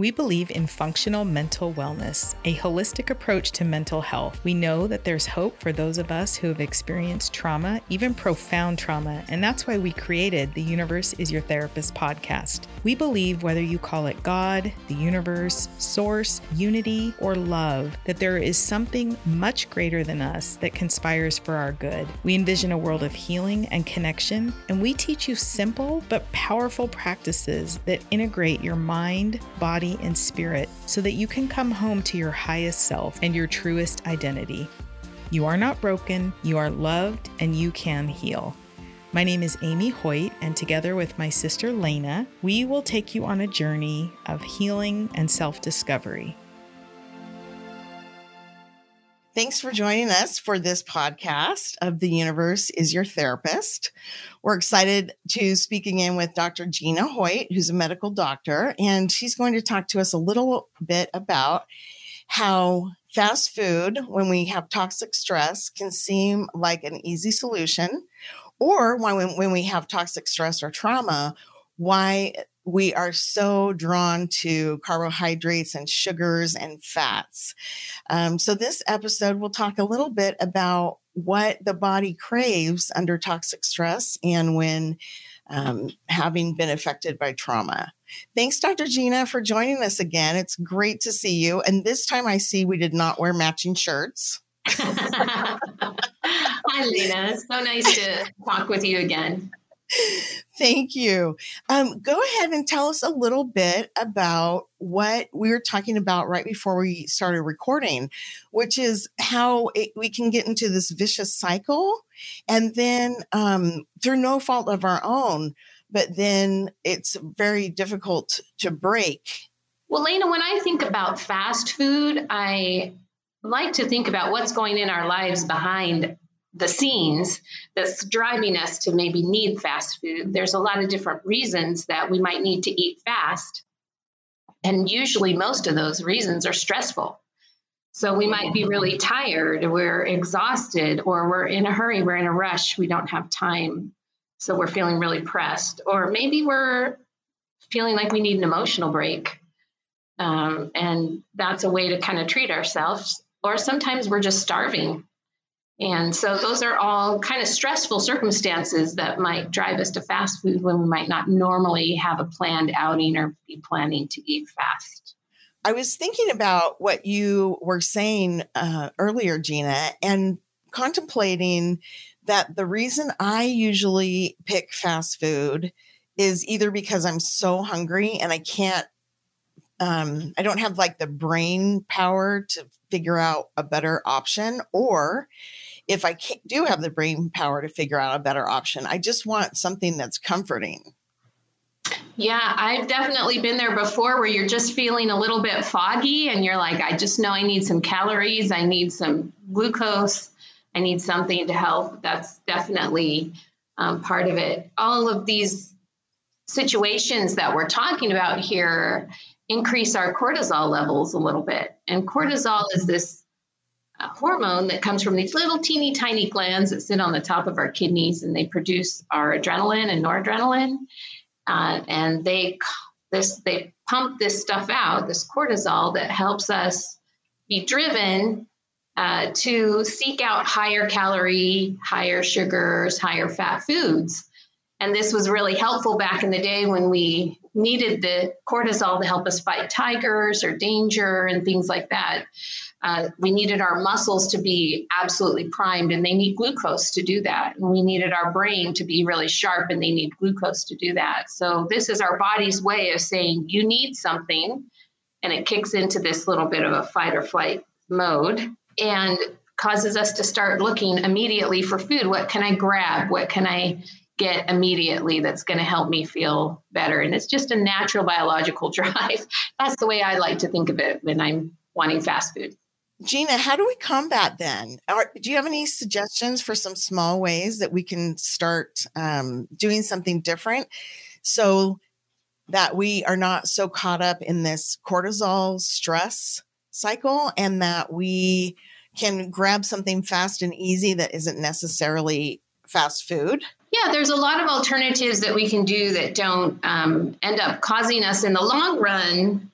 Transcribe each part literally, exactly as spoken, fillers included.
We believe in functional mental wellness, a holistic approach to mental health. We know that there's hope for those of us who have experienced trauma, even profound trauma, and that's why we created the Universe Is Your Therapist podcast. We believe whether you call it God, the universe, source, unity, or love, that there is something much greater than us that conspires for our good. We envision a world of healing and connection, and we teach you simple but powerful practices that integrate your mind, body, and spirit so that you can come home to your highest self and your truest identity. You are not broken, you are loved, and you can heal. My name is Amy Hoyt, and together with my sister Lena, we will take you on a journey of healing and self-discovery. Thanks for joining us for this podcast of The Universe Is Your Therapist. We're excited to speak again with Doctor Gina Hoyt, who's a medical doctor, and she's going to talk to us a little bit about how fast food, when we have toxic stress, can seem like an easy solution, or why when, when we have toxic stress or trauma, why we are so drawn to carbohydrates and sugars and fats. Um, so this episode, we'll talk a little bit about what the body craves under toxic stress and when um, having been affected by trauma. Thanks, Doctor Gina, for joining us again. It's great to see you. And this time I see we did not wear matching shirts. Hi, Lena. It's so nice to talk with you again. Thank you. Um, go ahead and tell us a little bit about what we were talking about right before we started recording, which is how it, we can get into this vicious cycle and then um, through no fault of our own, but then it's very difficult to break. Well, Lena, when I think about fast food, I like to think about what's going in our lives behind the scenes that's driving us to maybe need fast food. There's a lot of different reasons that we might need to eat fast. And usually most of those reasons are stressful. So we might be really tired, we're exhausted, or we're in a hurry, we're in a rush, we don't have time. So we're feeling really pressed. Or maybe we're feeling like we need an emotional break. Um, and that's a way to kind of treat ourselves. Or sometimes we're just starving. And so those are all kind of stressful circumstances that might drive us to fast food when we might not normally have a planned outing or be planning to eat fast. I was thinking about what you were saying uh, earlier, Gina, and contemplating that the reason I usually pick fast food is either because I'm so hungry and I can't, um, I don't have like the brain power to figure out a better option, or if I can't, do have the brain power to figure out a better option, I just want something that's comforting. Yeah, I've definitely been there before where you're just feeling a little bit foggy and you're like, I just know I need some calories. I need some glucose. I need something to help. That's definitely um, part of it. All of these situations that we're talking about here increase our cortisol levels a little bit. And cortisol is this a hormone that comes from these little teeny tiny glands that sit on the top of our kidneys, and they produce our adrenaline and noradrenaline. Uh, and they this they pump this stuff out, this cortisol, that helps us be driven uh, to seek out higher calorie, higher sugars, higher fat foods. And this was really helpful back in the day when we needed the cortisol to help us fight tigers or danger and things like that. Uh, we needed our muscles to be absolutely primed, and they need glucose to do that. And we needed our brain to be really sharp, and they need glucose to do that. So this is our body's way of saying you need something, and it kicks into this little bit of a fight or flight mode and causes us to start looking immediately for food. What can I grab? What can I get immediately that's going to help me feel better? And it's just a natural biological drive. That's the way I like to think of it when I'm wanting fast food. Gina, how do we combat then? Or, do you have any suggestions for some small ways that we can start um, doing something different so that we are not so caught up in this cortisol stress cycle and that we can grab something fast and easy that isn't necessarily fast food? Yeah, there's a lot of alternatives that we can do that don't um, end up causing us in the long run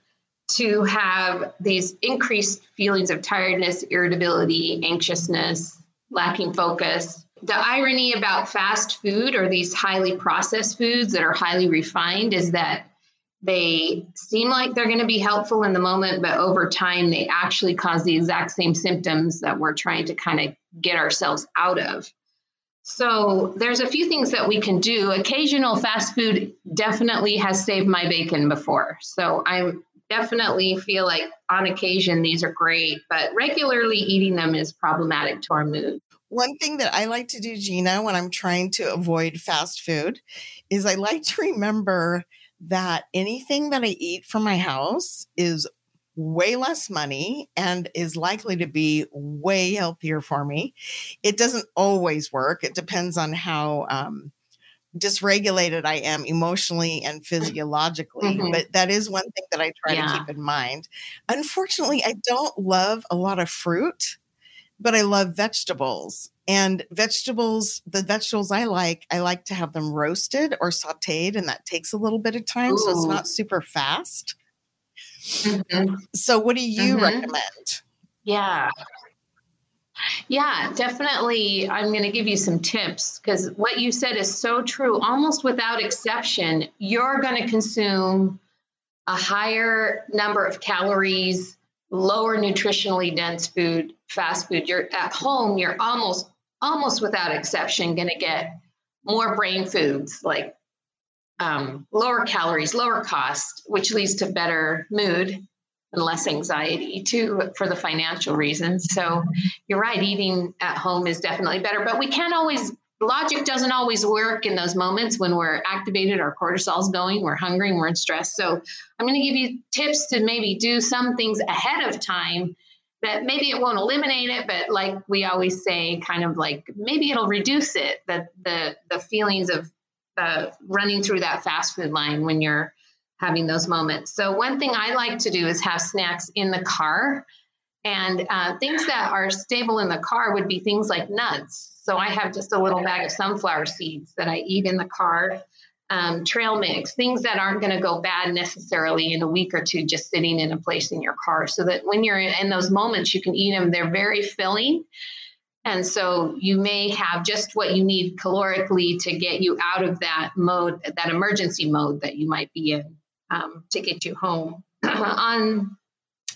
to have these increased feelings of tiredness, irritability, anxiousness, lacking focus. The irony about fast food or these highly processed foods that are highly refined is that they seem like they're going to be helpful in the moment, but over time, they actually cause the exact same symptoms that we're trying to kind of get ourselves out of. So there's a few things that we can do. Occasional fast food definitely has saved my bacon before. So I definitely feel like on occasion, these are great, but regularly eating them is problematic to our mood. One thing that I like to do, Gina, when I'm trying to avoid fast food is I like to remember that anything that I eat from my house is way less money and is likely to be way healthier for me. It doesn't always work. It depends on how um, dysregulated I am emotionally and physiologically. Mm-hmm. But that is one thing that I try yeah. to keep in mind. Unfortunately, I don't love a lot of fruit, but I love vegetables. And vegetables, the vegetables I like, I like to have them roasted or sauteed, and that takes a little bit of time. Ooh. So it's not super fast. Mm-hmm. So what do you mm-hmm. recommend? Yeah. Yeah, definitely. I'm going to give you some tips because what you said is so true. Almost without exception, you're going to consume a higher number of calories, lower nutritionally dense food, fast food. You're at home, you're almost, almost without exception going to get more brain foods like um, lower calories, lower cost, which leads to better mood and less anxiety too for the financial reasons. So you're right. Eating at home is definitely better, but we can't always, logic doesn't always work in those moments when we're activated, our cortisol's going, we're hungry, we're in stress. So I'm going to give you tips to maybe do some things ahead of time that maybe it won't eliminate it, but like we always say, kind of like maybe it'll reduce it, that the the feelings of uh, running through that fast food line when you're having those moments. So one thing I like to do is have snacks in the car, and uh, things that are stable in the car would be things like nuts. So I have just a little bag of sunflower seeds that I eat in the car, um, trail mix, things that aren't going to go bad necessarily in a week or two, just sitting in a place in your car, so that when you're in those moments, you can eat them. They're very filling. And so you may have just what you need calorically to get you out of that mode, that emergency mode that you might be in, um, to get you home. On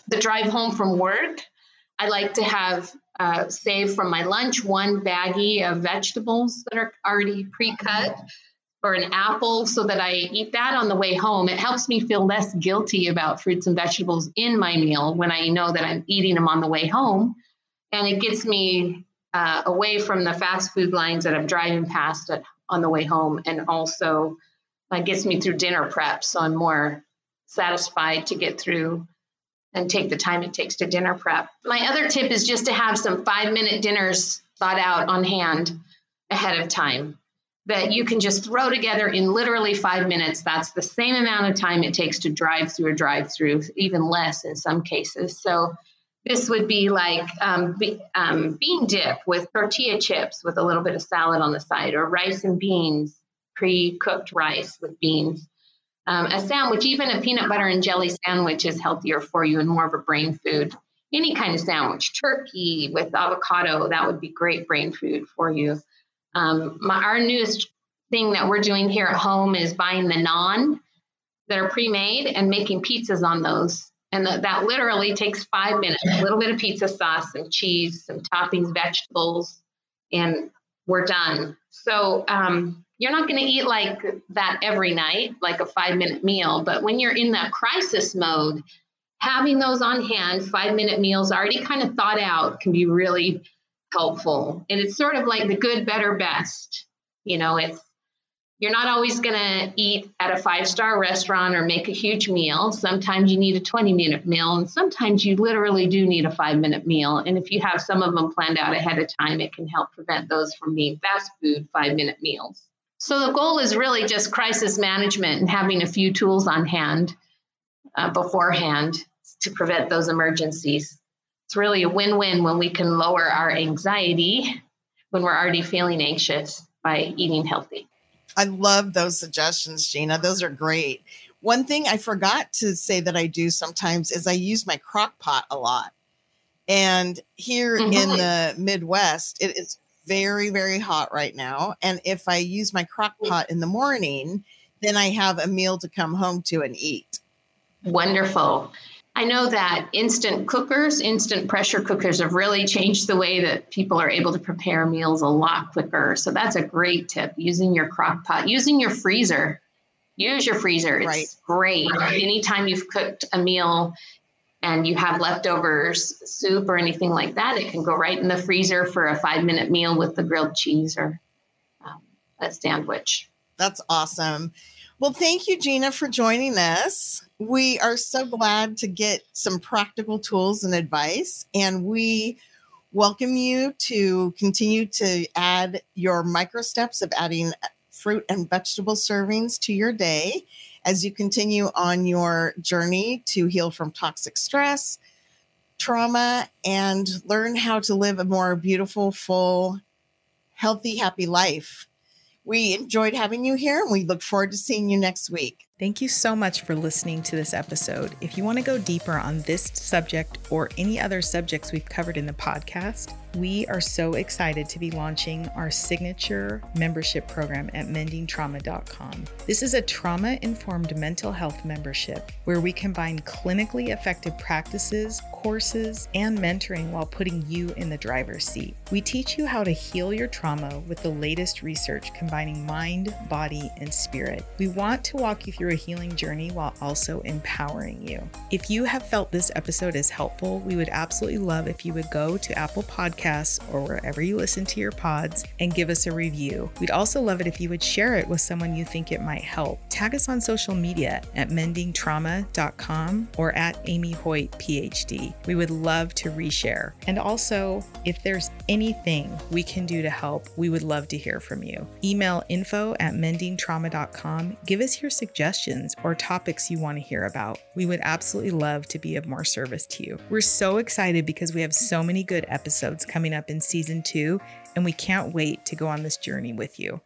the drive home from work, I like to have Uh, save from my lunch one baggie of vegetables that are already pre-cut, or an apple, so that I eat that on the way home. It helps me feel less guilty about fruits and vegetables in my meal when I know that I'm eating them on the way home. And it gets me uh, away from the fast food lines that I'm driving past at, on the way home. And also uh, gets me through dinner prep. So I'm more satisfied to get through and take the time it takes to dinner prep. My other tip is just to have some five-minute dinners thought out on hand ahead of time that you can just throw together in literally five minutes. That's the same amount of time it takes to drive through a drive-through, even less in some cases. So this would be like um, be, um, bean dip with tortilla chips with a little bit of salad on the side, or rice and beans, pre-cooked rice with beans. Um, a sandwich, even a peanut butter and jelly sandwich is healthier for you and more of a brain food. Any kind of sandwich, turkey with avocado, that would be great brain food for you. Um, my, our newest thing that we're doing here at home is buying the naan that are pre-made and making pizzas on those. And th- that literally takes five minutes, a little bit of pizza sauce, some cheese, some toppings, vegetables, and we're done. So, um, you're not going to eat like that every night, like a five-minute meal. But when you're in that crisis mode, having those on hand, five-minute meals already kind of thought out, can be really helpful. And it's sort of like the good, better, best. You know, it's you're not always going to eat at a five-star restaurant or make a huge meal. Sometimes you need a twenty-minute meal, and sometimes you literally do need a five-minute meal. And if you have some of them planned out ahead of time, it can help prevent those from being fast food five-minute meals. So the goal is really just crisis management and having a few tools on hand uh, beforehand to prevent those emergencies. It's really a win-win when we can lower our anxiety when we're already feeling anxious by eating healthy. I love those suggestions, Gina. Those are great. One thing I forgot to say that I do sometimes is I use my crock pot a lot. And here mm-hmm. in the Midwest, it is very, very hot right now. And if I use my crock pot in the morning, then I have a meal to come home to and eat. Wonderful. I know that instant cookers, instant pressure cookers have really changed the way that people are able to prepare meals a lot quicker. So that's a great tip, using your crock pot, using your freezer. Use your freezer. It's right. great. Right. Anytime you've cooked a meal and you have leftovers, soup or anything like that, it can go right in the freezer for a five-minute meal with the grilled cheese or um, a sandwich. That's awesome. Well, thank you, Gina, for joining us. We are so glad to get some practical tools and advice, and we welcome you to continue to add your micro steps of adding fruit and vegetable servings to your day as you continue on your journey to heal from toxic stress, trauma, and learn how to live a more beautiful, full, healthy, happy life. We enjoyed having you here, and we look forward to seeing you next week. Thank you so much for listening to this episode. If you want to go deeper on this subject or any other subjects we've covered in the podcast, we are so excited to be launching our signature membership program at Mending Trauma dot com. This is a trauma-informed mental health membership where we combine clinically effective practices, courses, and mentoring while putting you in the driver's seat. We teach you how to heal your trauma with the latest research combining mind, body, and spirit. We want to walk you through a healing journey while also empowering you. If you have felt this episode is helpful, we would absolutely love if you would go to Apple Podcasts or wherever you listen to your pods and give us a review. We'd also love it if you would share it with someone you think it might help. Tag us on social media at Mending Trauma dot com or at Amy Hoyt, P H D. We would love to reshare. And also, if there's anything we can do to help, we would love to hear from you. Email info at Mending Trauma dot com. Give us your suggestions or topics you want to hear about. We would absolutely love to be of more service to you. We're so excited because we have so many good episodes coming up in season two, and we can't wait to go on this journey with you.